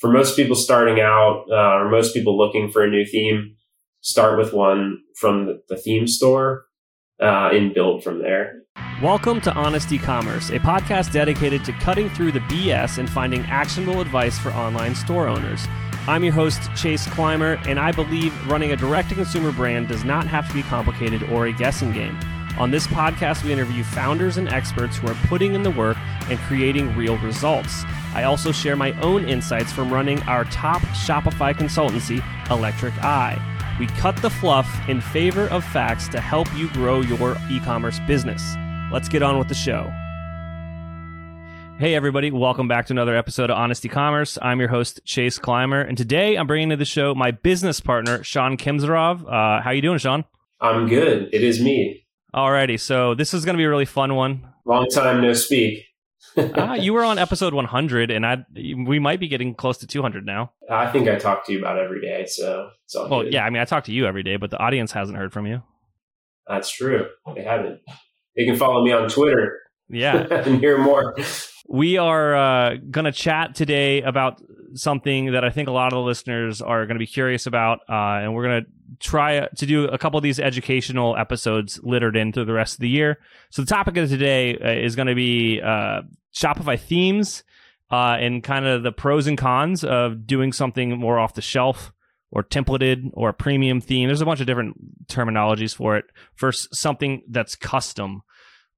for most people starting out, or most people looking for a new theme, start with one from the theme store and build from there. Welcome to Honest Ecommerce, a podcast dedicated to cutting through the BS and finding actionable advice for online store owners. I'm your host, Chase Clymer, and I believe running a direct-to-consumer brand does not have to be complicated or a guessing game. On this podcast, we interview founders and experts who are putting in the work and creating real results. I also share my own insights from running our top Shopify consultancy, Electric Eye. We cut the fluff in favor of facts to help you grow your e-commerce business. Let's get on with the show. Hey everybody, welcome back to another episode of Honest Ecommerce. I'm your host, Chase Clymer, and today I'm bringing to the show my business partner, Shawn Khemsurov. How you doing, Shawn? I'm good. It is me. Alrighty, so this is going to be a really fun one. Long time no speak. You were on episode 100, and we might be getting close to 200 now. I think I talk to you about every day, so it's all good. Yeah, I mean, I talk to you every day, but the audience hasn't heard from you. That's true. They haven't. They can follow me on Twitter. Yeah. And hear more. We are going to chat today about something that I think a lot of the listeners are going to be curious about, and we're going to try to do a couple of these educational episodes littered in through the rest of the year. So the topic of today is going to be Shopify themes and kind of the pros and cons of doing something more off the shelf or templated or a premium theme. There's a bunch of different terminologies for it. First, something that's custom.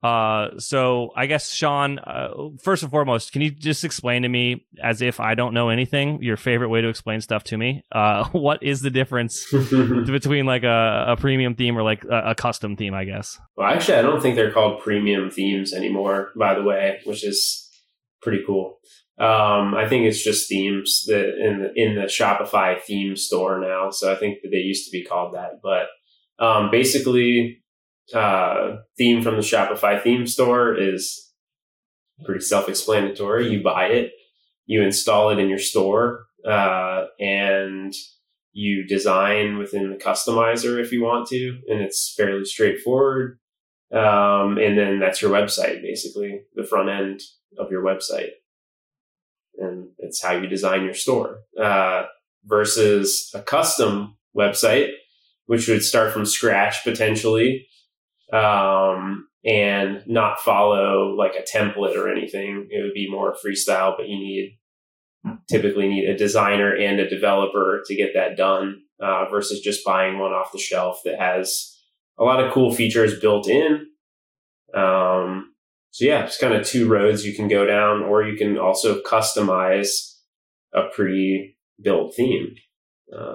So I guess, Shawn, first and foremost, can you just explain to me, as if I don't know anything, your favorite way to explain stuff to me? What is the difference between like a premium theme or like a custom theme, I guess? Well, actually, I don't think they're called premium themes anymore, by the way, which is pretty cool. I think it's just themes that in the Shopify theme store now. So I think that they used to be called that, but basically, theme from the Shopify theme store is pretty self-explanatory. You buy it, you install it in your store, and you design within the customizer if you want to, and it's fairly straightforward. And then that's your website, basically, the front end of your website. And it's how you design your store, versus a custom website, which would start from scratch potentially. And not follow like a template or anything. It would be more freestyle, but you typically need a designer and a developer to get that done, versus just buying one off the shelf that has a lot of cool features built in. So yeah, it's kind of two roads you can go down, or you can also customize a pre-built theme.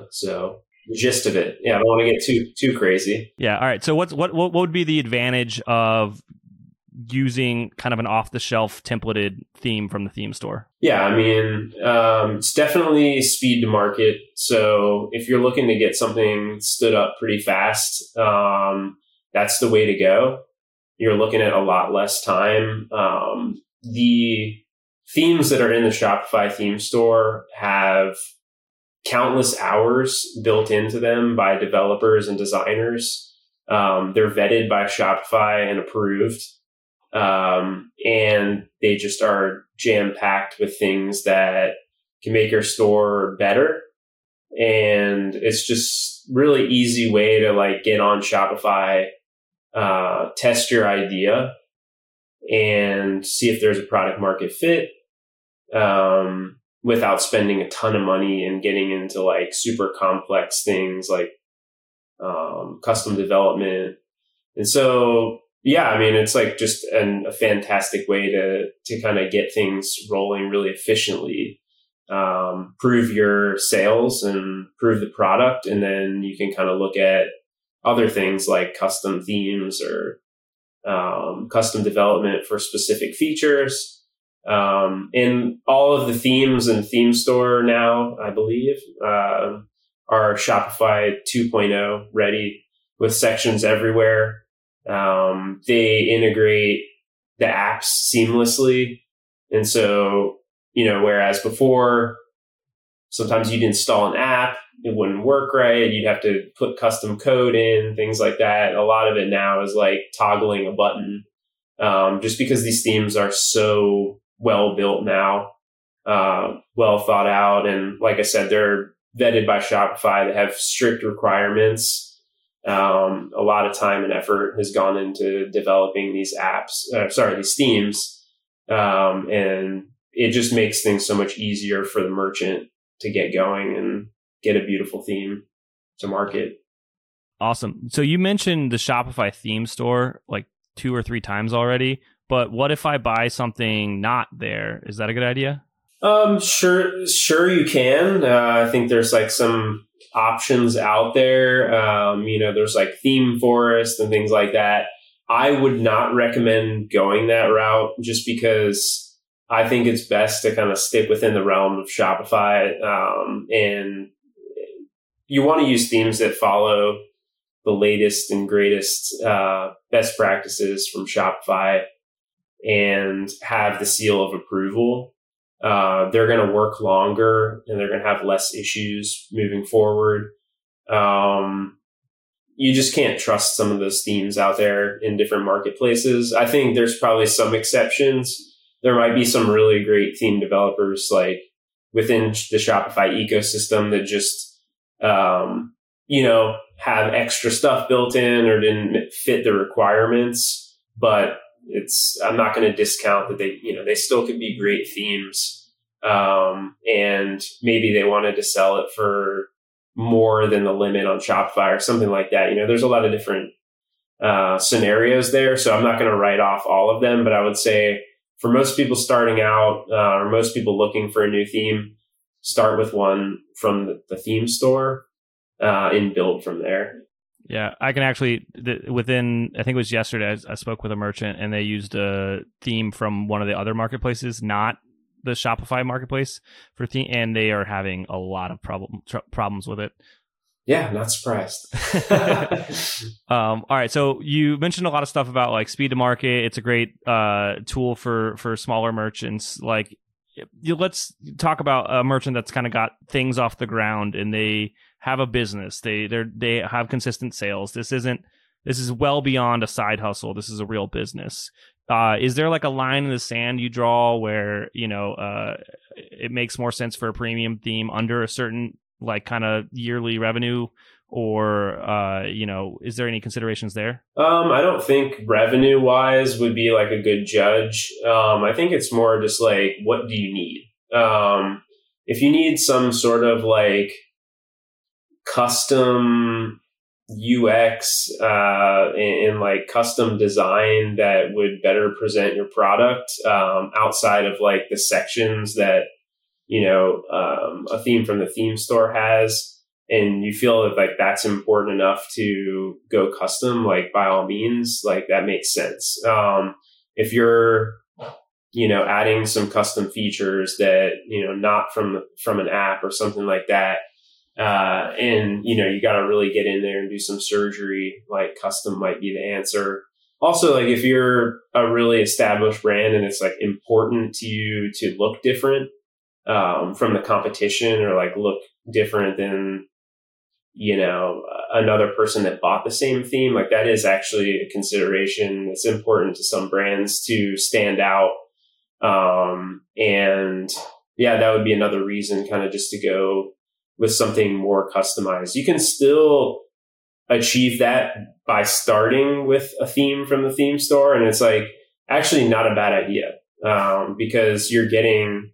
So the gist of it. Yeah, I don't want to get too crazy. Yeah. All right. So what would be the advantage of using kind of an off-the-shelf templated theme from the theme store? Yeah, I mean, it's definitely speed to market. So if you're looking to get something stood up pretty fast, that's the way to go. You're looking at a lot less time. The themes that are in the Shopify theme store have countless hours built into them by developers and designers. They're vetted by Shopify and approved. And they just are jam-packed with things that can make your store better. And it's just really easy way to like get on Shopify, test your idea and see if there's a product market fit. Without spending a ton of money and getting into like super complex things like custom development. And so, yeah, I mean, it's like just a fantastic way to kind of get things rolling really efficiently, prove your sales and prove the product. And then you can kind of look at other things like custom themes or custom development for specific features. And all of the themes in theme store now, I believe, are Shopify 2.0 ready with sections everywhere. They integrate the apps seamlessly. And so, you know, whereas before, sometimes you'd install an app, it wouldn't work right. You'd have to put custom code in, things like that. A lot of it now is like toggling a button, just because these themes are so well built now, well thought out. And like I said, they're vetted by Shopify. They have strict requirements. A lot of time and effort has gone into developing these themes. And it just makes things so much easier for the merchant to get going and get a beautiful theme to market. Awesome. So you mentioned the Shopify theme store like 2 or 3 times already, but what if I buy something not there? Is that a good idea? Sure you can. I think there's like some options out there. There's like Theme Forest and things like that. I would not recommend going that route just because I think it's best to kind of stick within the realm of Shopify. And you want to use themes that follow the latest and greatest best practices from Shopify and have the seal of approval. They're going to work longer and they're going to have less issues moving forward. You just can't trust some of those themes out there in different marketplaces. I think there's probably some exceptions. There might be some really great theme developers like within the Shopify ecosystem that just, have extra stuff built in or didn't fit the requirements, but I'm not going to discount that they still could be great themes. And maybe they wanted to sell it for more than the limit on Shopify or something like that. There's a lot of different scenarios there. So I'm not going to write off all of them, but I would say for most people starting out or most people looking for a new theme, start with one from the theme store and build from there. Yeah, I can actually, I think it was yesterday, I spoke with a merchant and they used a theme from one of the other marketplaces, not the Shopify marketplace for theme, and they are having a lot of problems with it. Yeah, not surprised. All right, so you mentioned a lot of stuff about like speed to market. It's a great tool for smaller merchants. Like, let's talk about a merchant that's kind of got things off the ground and they have a business. They have consistent sales. This is well beyond a side hustle. This is a real business. Is there like a line in the sand you draw where it makes more sense for a premium theme under a certain like kind of yearly revenue, or is there any considerations there? I don't think revenue wise would be like a good judge. I think it's more just like, what do you need? If you need some sort of like custom UX and like custom design that would better present your product outside of like the sections that a theme from the theme store has, and you feel that like that's important enough to go custom, like by all means, like that makes sense. If you're, adding some custom features that, not from an app or something like that. And, you got to really get in there and do some surgery, like custom might be the answer. Also, like if you're a really established brand and it's like important to you to look different from the competition, or like look different than, another person that bought the same theme, like that is actually a consideration. It's important to some brands to stand out. And yeah, that would be another reason kind of just to go with something more customized. You can still achieve that by starting with a theme from the theme store. And it's like actually not a bad idea because you're getting,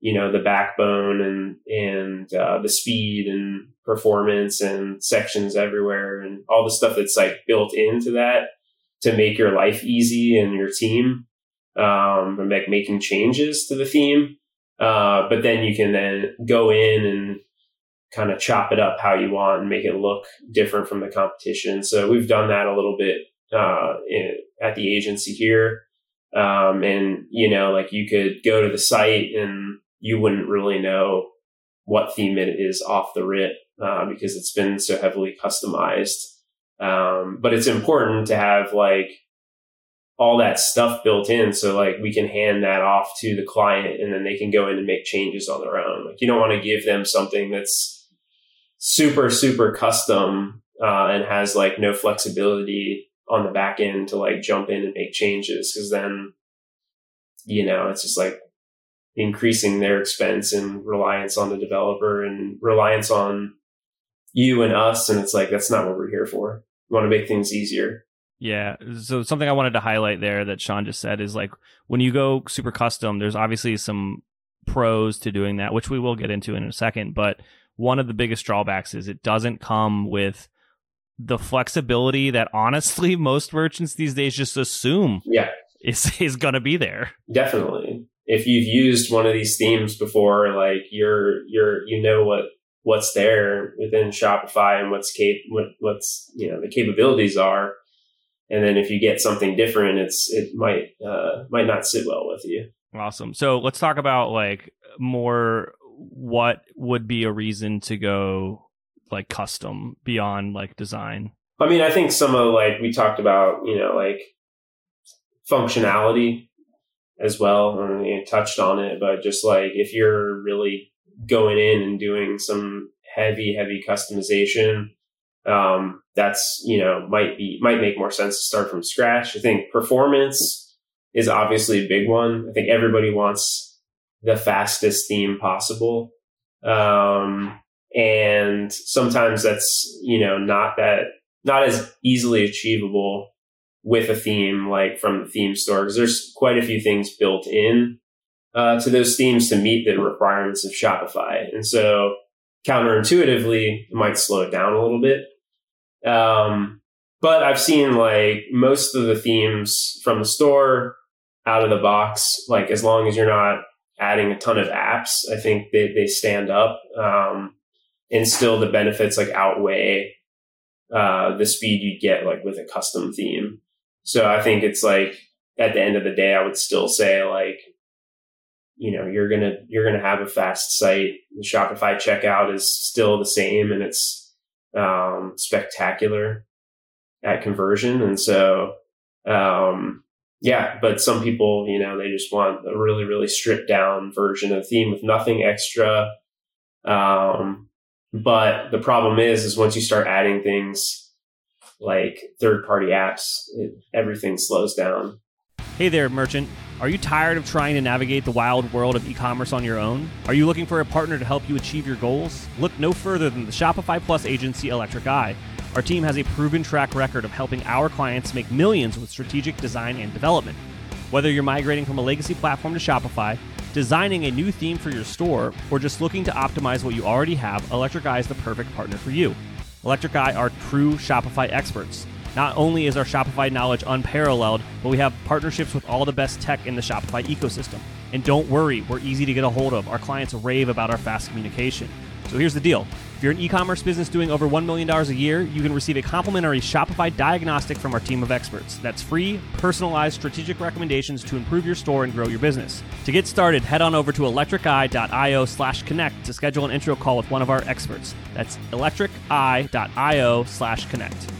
the backbone and the speed and performance and sections everywhere and all the stuff that's like built into that to make your life easy and your team from like making changes to the theme. But then you can then go in and kind of chop it up how you want and make it look different from the competition. So we've done that a little bit at the agency here. And, like you could go to the site and you wouldn't really know what theme it is off the rip because it's been so heavily customized. But it's important to have like all that stuff built in. So like we can hand that off to the client and then they can go in and make changes on their own. Like you don't want to give them something that's super, super custom and has like no flexibility on the back end to like jump in and make changes. Cause then, it's just like, increasing their expense and reliance on the developer and reliance on you and us. And it's like, that's not what we're here for. We want to make things easier. Yeah. So something I wanted to highlight there that Shawn just said is like, when you go super custom, there's obviously some pros to doing that, which we will get into in a second. But one of the biggest drawbacks is it doesn't come with the flexibility that honestly most merchants these days just assume is going to be there. Definitely. If you've used one of these themes before, like you know what's there within Shopify and what's the capabilities are. And then if you get something different, it might not sit well with you. Awesome. So let's talk about like more what would be a reason to go like custom beyond like design. I mean, I think some of like we talked about, like functionality as well. And you touched on it, but just like if you're really going in and doing some heavy customization, that's, might make more sense to start from scratch. I think performance is obviously a big one. I think everybody wants the fastest theme possible. And sometimes that's, not as easily achievable with a theme, like from the theme store, because there's quite a few things built in to those themes to meet the requirements of Shopify. And so counterintuitively, it might slow it down a little bit. But I've seen like most of the themes from the store out of the box, like as long as you're not adding a ton of apps, I think they stand up, and still the benefits like outweigh, the speed you get like with a custom theme. So I think it's like at the end of the day, I would still say like, you're going to have a fast site. The Shopify checkout is still the same and it's, spectacular at conversion. And so, but some people, they just want a really, really stripped down version of the theme with nothing extra. But the problem is once you start adding things like third-party apps, everything slows down. Hey there, merchant. Are you tired of trying to navigate the wild world of e-commerce on your own? Are you looking for a partner to help you achieve your goals? Look no further than the Shopify Plus agency, Electric Eye. Our team has a proven track record of helping our clients make millions with strategic design and development. Whether you're migrating from a legacy platform to Shopify, designing a new theme for your store, or just looking to optimize what you already have, Electric Eye is the perfect partner for you. Electric Eye are true Shopify experts. Not only is our Shopify knowledge unparalleled, but we have partnerships with all the best tech in the Shopify ecosystem. And don't worry, we're easy to get a hold of. Our clients rave about our fast communication. So here's the deal. If you're an e-commerce business doing over $1 million a year, you can receive a complimentary Shopify diagnostic from our team of experts. That's free, personalized, strategic recommendations to improve your store and grow your business. To get started, head on over to electriceye.io/connect to schedule an intro call with one of our experts. That's electriceye.io/connect.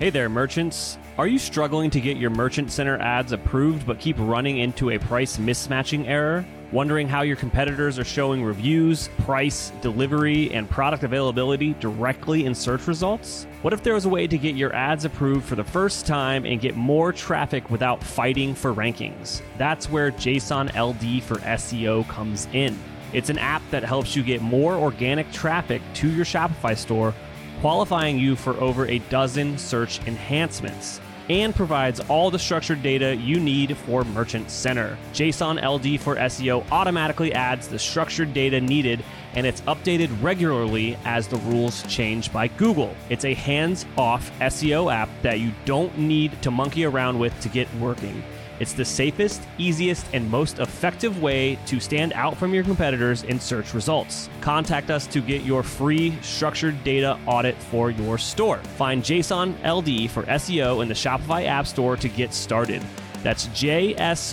Hey there, merchants. Are you struggling to get your Merchant Center ads approved but keep running into a price mismatching error? Wondering how your competitors are showing reviews, price, delivery, and product availability directly in search results? What if there was a way to get your ads approved for the first time and get more traffic without fighting for rankings? That's where JSON-LD for SEO comes in. It's an app that helps you get more organic traffic to your Shopify store, qualifying you for over a dozen search enhancements, and provides all the structured data you need for Merchant Center. JSON-LD for SEO automatically adds the structured data needed, and it's updated regularly as the rules change by Google. It's a hands-off SEO app that you don't need to monkey around with to get working. It's the safest, easiest, and most effective way to stand out from your competitors in search results. Contact us to get your free structured data audit for your store. Find JSON-LD for SEO in the Shopify App Store to get started. That's JSON-LD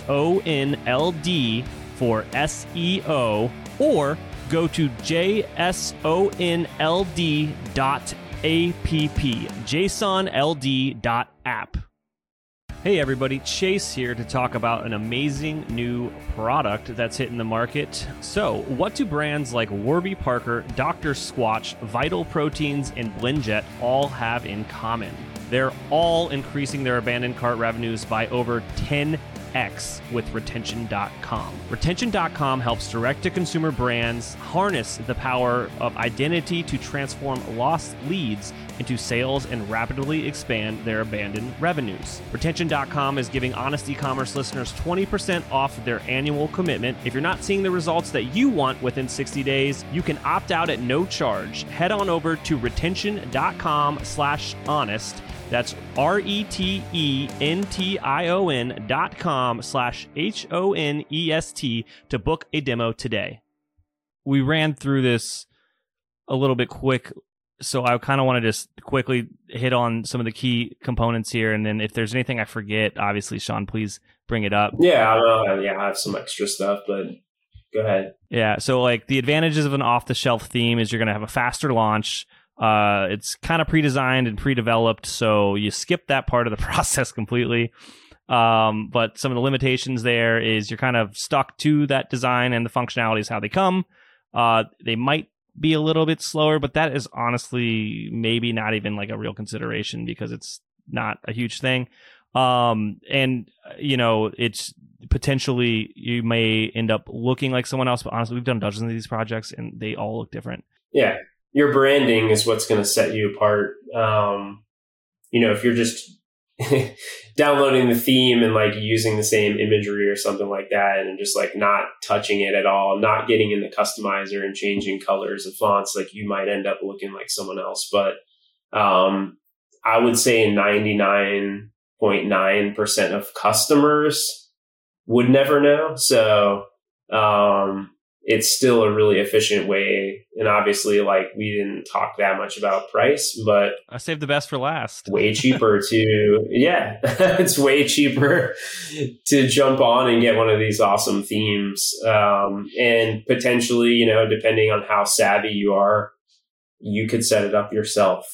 for SEO, or go to JSONLD.app, JSONLD.app. Hey everybody, Chase here to talk about an amazing new product that's hitting the market. So what do brands like Warby Parker, Dr. Squatch, Vital Proteins, and Blendjet all have in common? They're all increasing their abandoned cart revenues by over 10 10x with retention.com. Retention.com helps direct-to-consumer brands harness the power of identity to transform lost leads into sales and rapidly expand their abandoned revenues. Retention.com is giving Honest Ecommerce listeners 20% off their annual commitment. If you're not seeing the results that you want within 60 days, you can opt out at no charge. Head on over to retention.com/honest. That's retention.com/honest to book a demo today. We ran through this a little bit quick, so I kind of want to just quickly hit on some of the key components here. And then if there's anything I forget, obviously, Shawn, please bring it up. Yeah, I don't know. Yeah, I have some extra stuff, but go ahead. Yeah. So like the advantages of an off-the-shelf theme is you're going to have a faster launch. It's kind of pre-designed and pre-developed, so you skip that part of the process completely. But some of the limitations there is you're kind of stuck to that design and the functionality is how they come. They might be a little bit slower, but that is honestly maybe not even like a real consideration because it's not a huge thing. And you know, it's potentially you may end up looking like someone else, but honestly, we've done dozens of these projects and they all look different. Yeah. Your branding is what's going to set you apart. You know, if you're just downloading the theme and like using the same imagery or something like that, and just like not touching it at all, not getting in the customizer and changing colors and fonts, like you might end up looking like someone else. But I would say 99.9% of customers would never know. So it's still a really efficient way. And obviously, like, we didn't talk that much about price, but I saved the best for last. Way cheaper to, yeah, it's way cheaper to jump on and get one of these awesome themes. And potentially, you know, depending on how savvy you are, you could set it up yourself.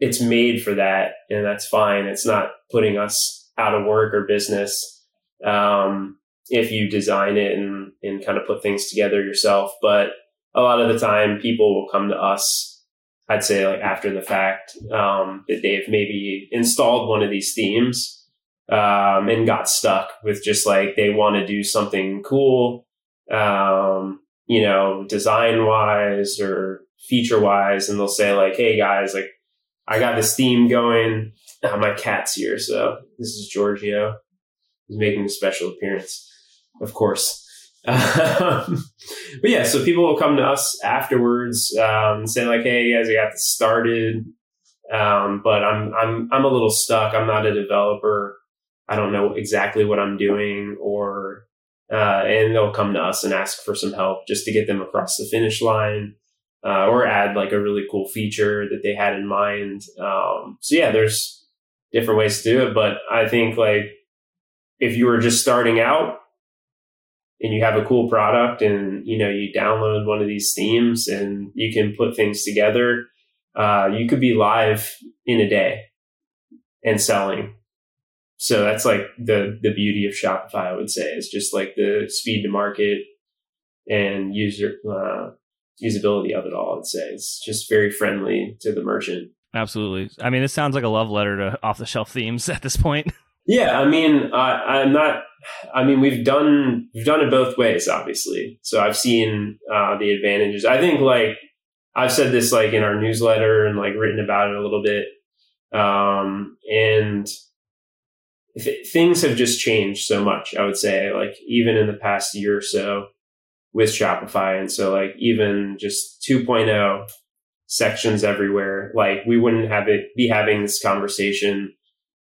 It's made for that, and that's fine. It's not putting us out of work or business. If you design it and kind of put things together yourself. But a lot of the time people will come to us, I'd say like after the fact, that they've maybe installed one of these themes, and got stuck with just like, they want to do something cool, you know, design wise or feature wise. And they'll say like, hey guys, like I got this theme going. Oh, my cat's here. So this is Giorgio. He's making a special appearance. Of course. But yeah, so people will come to us afterwards, and say like, hey guys, I got this started. But I'm a little stuck. I'm not a developer. I don't know exactly what I'm doing, or, and they'll come to us and ask for some help just to get them across the finish line, or add like a really cool feature that they had in mind. So yeah, there's different ways to do it, but I think like if you were just starting out, and you have a cool product and, you know, you download one of these themes and you can put things together, you could be live in a day and selling. So that's like the beauty of Shopify, I would say, is just like the speed to market and user usability of it all, I'd say. It's just very friendly to the merchant. Absolutely. I mean, this sounds like a love letter to off-the-shelf themes at this point. Yeah, I mean, we've done it both ways, obviously. So I've seen the advantages. I think like I've said this like in our newsletter and like written about it a little bit. And things have just changed so much, I would say, like even in the past year or so with Shopify. And so like even just 2.0 sections everywhere, like we wouldn't have it be having this conversation,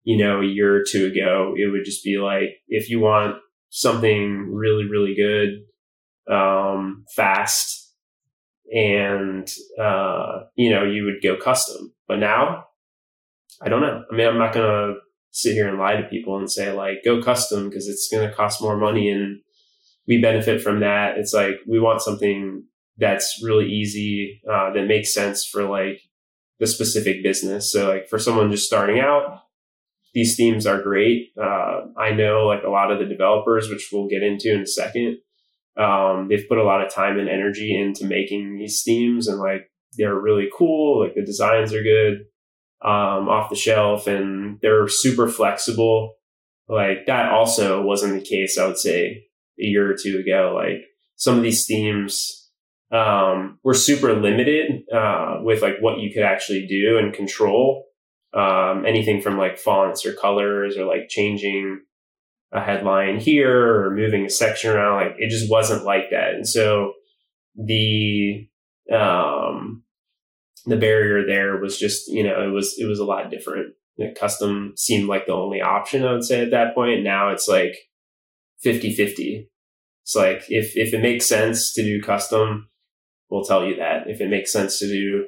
you know, a year or two ago. It would just be like, if you want something really, really good, fast, and, you know, you would go custom. But now, I don't know. I mean, I'm not going to sit here and lie to people and say like, go custom, because it's going to cost more money and we benefit from that. It's like, we want something that's really easy, that makes sense for like the specific business. So like for someone just starting out, these themes are great. I know like a lot of the developers, which we'll get into in a second, they've put a lot of time and energy into making these themes, and like they're really cool. Like the designs are good, off the shelf, and they're super flexible. Like that also wasn't the case, I would say, a year or two ago. Like some of these themes were super limited with like what you could actually do and control. Anything from like fonts or colors or like changing a headline here or moving a section around, like it just wasn't like that. And so the barrier there was just, you know, it was a lot different. Custom seemed like the only option, I would say, at that point. Now it's like 50-50. It's like, if it makes sense to do custom, we'll tell you that. If it makes sense to do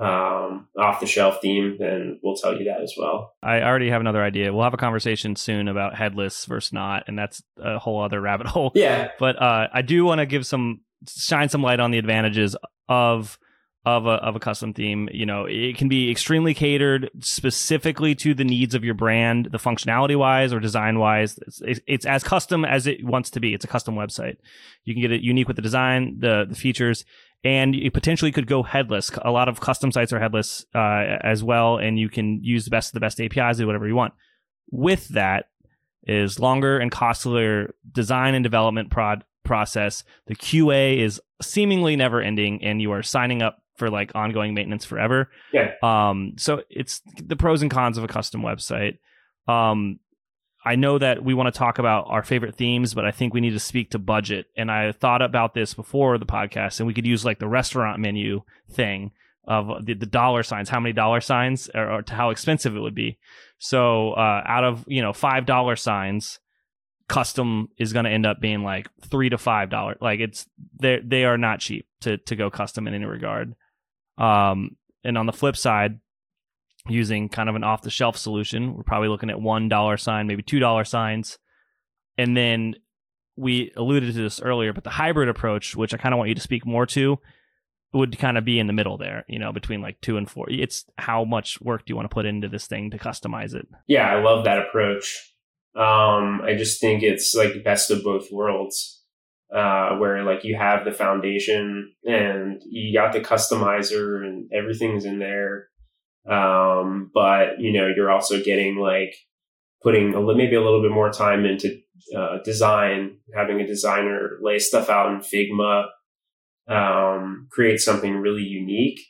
off the shelf theme, then we'll tell you that as well. I already have another idea. We'll have a conversation soon about headless versus not, and that's a whole other rabbit hole. Yeah. But I do want to shine some light on the advantages of a custom theme. You know, it can be extremely catered specifically to the needs of your brand, the functionality wise or design wise. It's as custom as it wants to be. It's a custom website. You can get it unique with the design, the features, and you potentially could go headless. A lot of custom sites are headless as well, and you can use the best APIs, do whatever you want. With that is longer and costlier design and development process. The QA is seemingly never ending, and you are signing up for like ongoing maintenance forever. Yeah. So it's the pros and cons of a custom website. I know that we want to talk about our favorite themes, but I think we need to speak to budget. And I thought about this before the podcast, and we could use like the restaurant menu thing of the dollar signs, how many dollar signs or how expensive it would be. So out of, you know, $5 signs, custom is going to end up being like $3 to $5. Like they are not cheap to go custom in any regard. And on the flip side, using kind of an off the shelf solution, we're probably looking at $1 sign, maybe $2 signs. And then we alluded to this earlier, but the hybrid approach, which I kind of want you to speak more to, would kind of be in the middle there, you know, between like 2 and 4. It's how much work do you want to put into this thing to customize it? Yeah, I love that approach. I just think it's like the best of both worlds, where like you have the foundation and you got the customizer and everything's in there. But you know, you're also getting like putting maybe a little bit more time into, design, having a designer lay stuff out in Figma, create something really unique,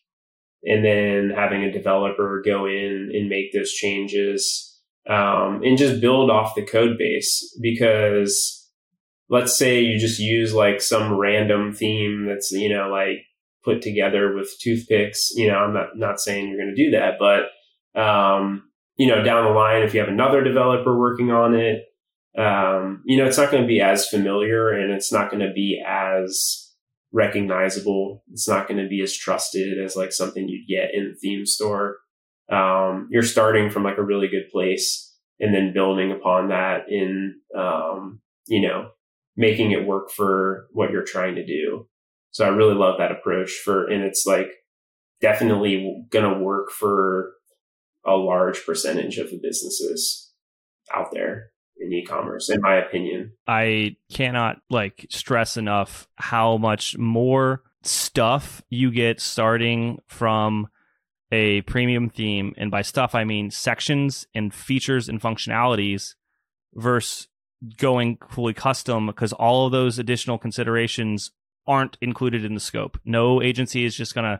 and then having a developer go in and make those changes. And just build off the code base, because let's say you just use like some random theme that's, you know, like put together with toothpicks. You know, I'm not saying you're going to do that, but, you know, down the line, if you have another developer working on it, you know, it's not going to be as familiar, and it's not going to be as recognizable. It's not going to be as trusted as like something you'd get in the theme store. You're starting from like a really good place, and then building upon that in, you know, making it work for what you're trying to do. So I really love that approach and it's like definitely going to work for a large percentage of the businesses out there in e-commerce, in my opinion. I cannot like stress enough how much more stuff you get starting from a premium theme, and by stuff I mean sections and features and functionalities, versus going fully custom, because all of those additional considerations aren't included in the scope. No agency is just going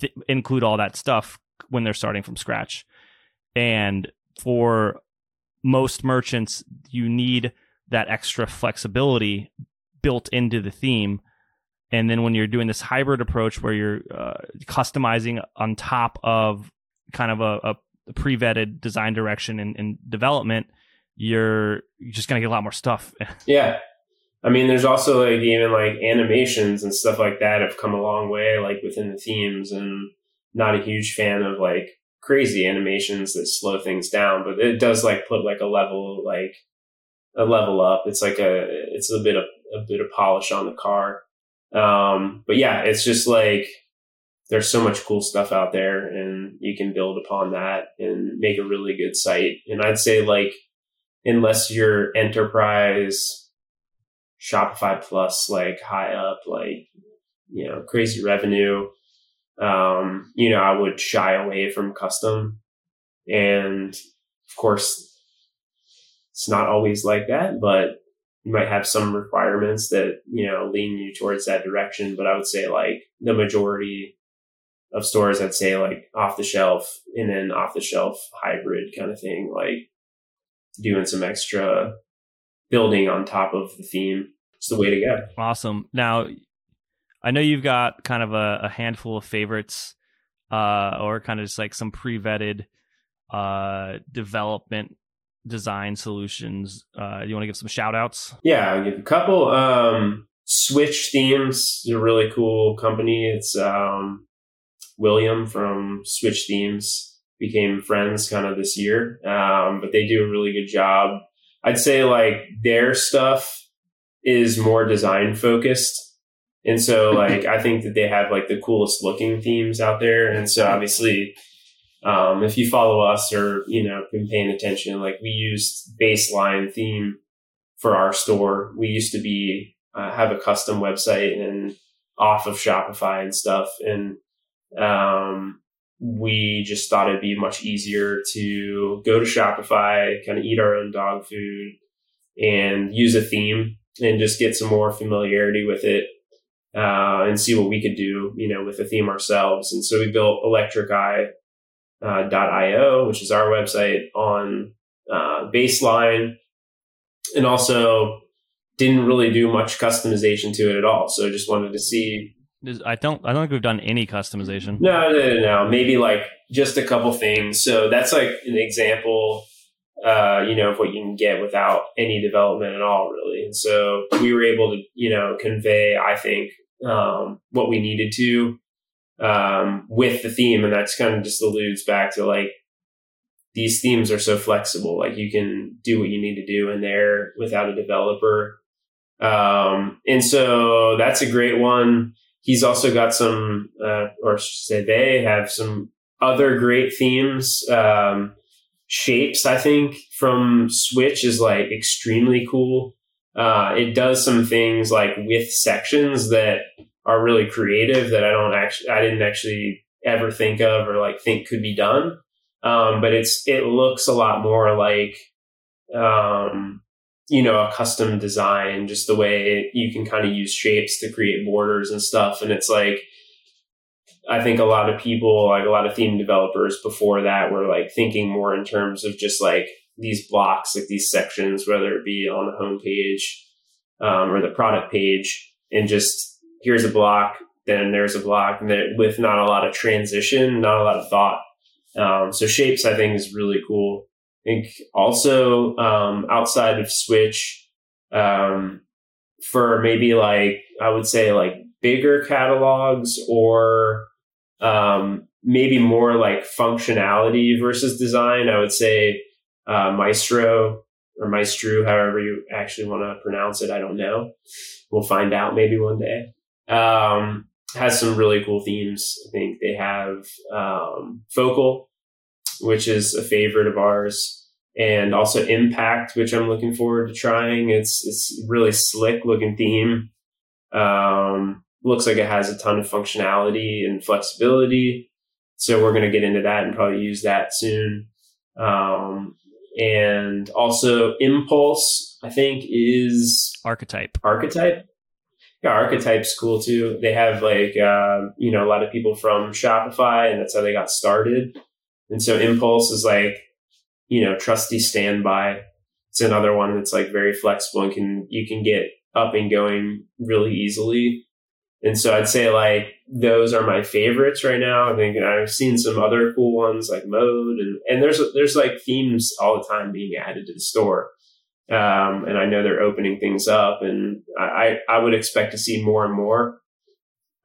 to include all that stuff when they're starting from scratch. And for most merchants, you need that extra flexibility built into the theme. And then when you're doing this hybrid approach where you're customizing on top of kind of a pre-vetted design direction and development, you're just going to get a lot more stuff. Yeah. I mean, there's also like even like animations and stuff like that have come a long way, like within the themes, and not a huge fan of like crazy animations that slow things down, but it does like put like a level up. It's like a bit of polish on the car. But yeah, it's just like, there's so much cool stuff out there, and you can build upon that and make a really good site. And I'd say like, unless you're enterprise Shopify Plus, like high up, like, you know, crazy revenue, you know, I would shy away from custom. And of course, It's not always like that, but you might have some requirements that, you know, lean you towards that direction. But I would say like the majority of stores, I'd say like off the shelf and then off the shelf hybrid kind of thing, like doing some extra building on top of the theme. It's the way to go. Awesome. Now, I know you've got kind of a handful of favorites or kind of just like some pre-vetted development design solutions. Do you want to give some shout outs? Yeah, I'll give a couple. Switch Themes is a really cool company. It's William from Switch Themes, became friends kind of this year, but they do a really good job. I'd say like their stuff is more design focused. And so like, I think that they have like the coolest looking themes out there. And so obviously, if you follow us or, you know, been paying attention, like we used Baseline theme for our store. We used to be, have a custom website and off of Shopify and stuff. And, we just thought it'd be much easier to go to Shopify, kind of eat our own dog food and use a theme and just get some more familiarity with it, and see what we could do, you know, with the theme ourselves. And so we built Electric Eye. .io, which is our website on Baseline, and also didn't really do much customization to it at all. So just wanted to see. I don't think we've done any customization. No. Maybe like just a couple things. So that's like an example, you know, of what you can get without any development at all, really. And so we were able to, you know, convey, I think, what we needed to. With the theme, and that's kind of just alludes back to like these themes are so flexible, like you can do what you need to do in there without a developer. And so that's a great one. He's also got some, or I should say they have some other great themes. Shapes, I think, from Switch is like extremely cool. It does some things like with sections that are really creative that I didn't actually ever think of or like think could be done. But it looks a lot more like, you know, a custom design, just the way you can kind of use shapes to create borders and stuff. And it's like, I think a lot of people, like a lot of theme developers before that were like thinking more in terms of just like these blocks, like these sections, whether it be on the homepage, or the product page, and just, here's a block, then there's a block, and then with not a lot of transition, not a lot of thought. So Shapes, I think, is really cool. I think also outside of Switch, for maybe like, I would say like bigger catalogs or maybe more like functionality versus design, I would say Maestro or Maestro, however you actually want to pronounce it. I don't know. We'll find out maybe one day. Has some really cool themes. I think they have Focal, which is a favorite of ours, and also Impact, which I'm looking forward to trying. It's really slick looking theme. Looks like it has a ton of functionality and flexibility. So we're going to get into that and probably use that soon. And also Impulse, I think, is Archetype. Yeah, Archetype's cool too. They have like, you know, a lot of people from Shopify, and that's how they got started. And so Impulse is like, you know, trusty standby. It's another one that's like very flexible and you can get up and going really easily. And so I'd say like those are my favorites right now. I think I've seen some other cool ones like Mode, and there's like themes all the time being added to the store. And I know they're opening things up, and I would expect to see more and more.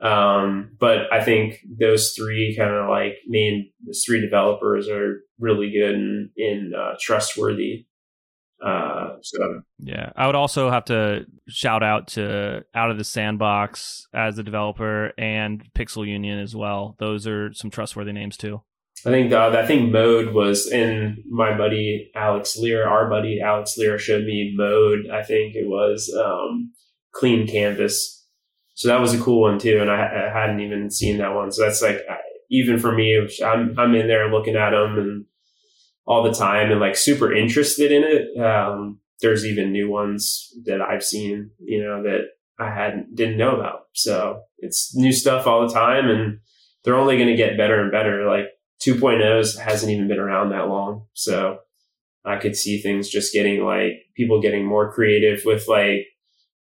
But I think those three kind of like three developers are really good and trustworthy. So yeah, I would also have to shout out to Out of the Sandbox as a developer and Pixel Union as well. Those are some trustworthy names too. I think Mode was, and my buddy Alex Lear, showed me Mode. I think it was Clean Canvas. So that was a cool one too, and I hadn't even seen that one. So that's like even for me, I'm in there looking at them and all the time and like super interested in it. There's even new ones that I've seen, you know, that I didn't know about. So it's new stuff all the time, and they're only going to get better and better. Like 2.0 hasn't even been around that long. So I could see things just getting like people getting more creative with like,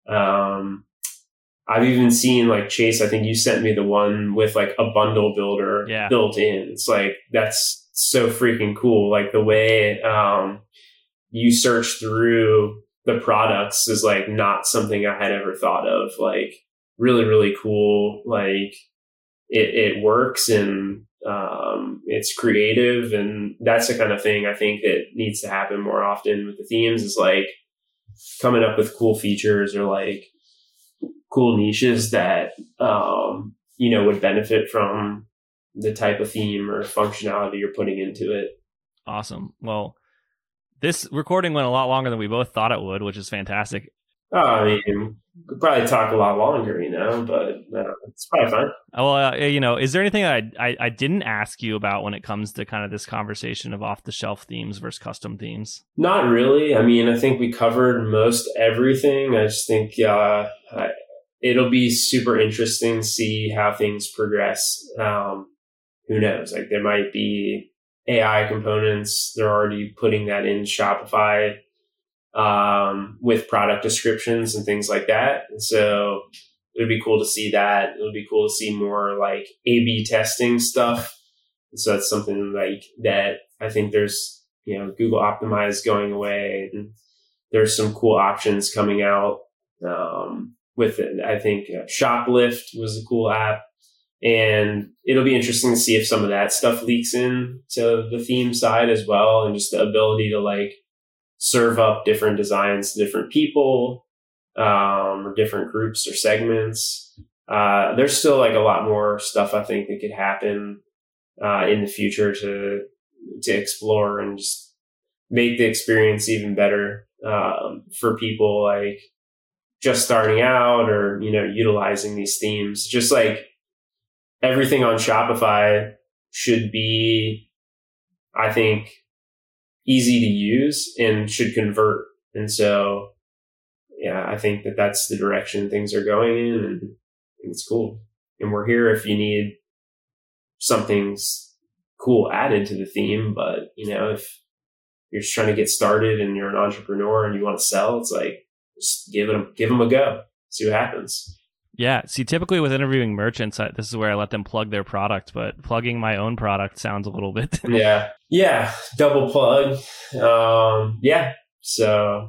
I've even seen like Chase, I think you sent me the one with like a bundle builder built in. It's like, that's so freaking cool. Like the way, you search through the products is like not something I had ever thought of. Like really, really cool. Like it works, and it's creative, and that's the kind of thing I think that needs to happen more often with the themes, is like coming up with cool features or like cool niches that, you know, would benefit from the type of theme or functionality you're putting into it. Awesome. Well, this recording went a lot longer than we both thought it would, which is fantastic. Oh, I mean, could probably talk a lot longer, you know, but it's probably fine. Well, you know, is there anything I didn't ask you about when it comes to kind of this conversation of off-the-shelf themes versus custom themes? Not really. I mean, I think we covered most everything. I just think it'll be super interesting to see how things progress. Who knows? Like there might be AI components. They're already putting that in Shopify with product descriptions and things like that. And so it would be cool to see that. It would be cool to see more like A/B testing stuff. And so that's something like that. I think there's, you know, Google Optimize going away, and there's some cool options coming out with it. I think Shoplift was a cool app. And it'll be interesting to see if some of that stuff leaks in to the theme side as well. And just the ability to like serve up different designs to different people, or different groups or segments. There's still like a lot more stuff I think that could happen, in the future to explore and just make the experience even better, for people like just starting out or, you know, utilizing these themes. Just like, everything on Shopify should be, I think, easy to use and should convert. And so, yeah, I think that that's the direction things are going in, and it's cool. And we're here if you need something's cool added to the theme. But, you know, if you're just trying to get started and you're an entrepreneur and you want to sell, it's like, just give them a go, see what happens. Yeah. See, typically with interviewing merchants, this is where I let them plug their product, but plugging my own product sounds a little bit. Yeah. Yeah. Double plug. Yeah. So,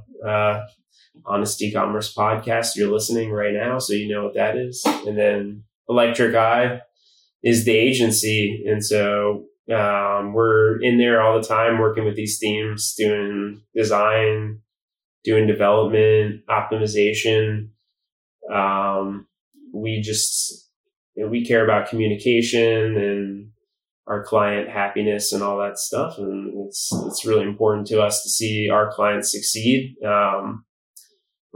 Honest Ecommerce podcast, you're listening right now, so you know what that is. And then Electric Eye is the agency. And so, we're in there all the time working with these themes, doing design, doing development, optimization. We just, you know, we care about communication and our client happiness and all that stuff. And it's really important to us to see our clients succeed. We're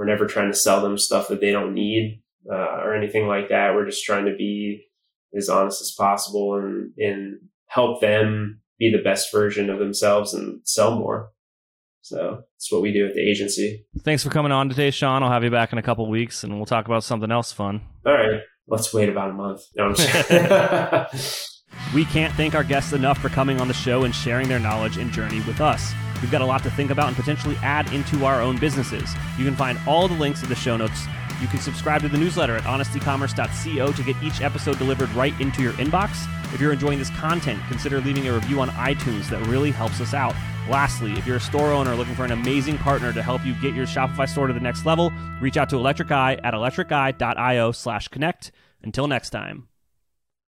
never trying to sell them stuff that they don't need, or anything like that. We're just trying to be as honest as possible and help them be the best version of themselves and sell more. So that's what we do at the agency. Thanks for coming on today, Shawn. I'll have you back in a couple of weeks, and we'll talk about something else fun. All right. Let's wait about a month. No, I'm just We can't thank our guests enough for coming on the show and sharing their knowledge and journey with us. We've got a lot to think about and potentially add into our own businesses. You can find all the links in the show notes. You can subscribe to the newsletter at honestecommerce.co to get each episode delivered right into your inbox. If you're enjoying this content, consider leaving a review on iTunes. That really helps us out. Lastly, if you're a store owner looking for an amazing partner to help you get your Shopify store to the next level, reach out to Electric Eye at electriceye.io/connect. Until next time.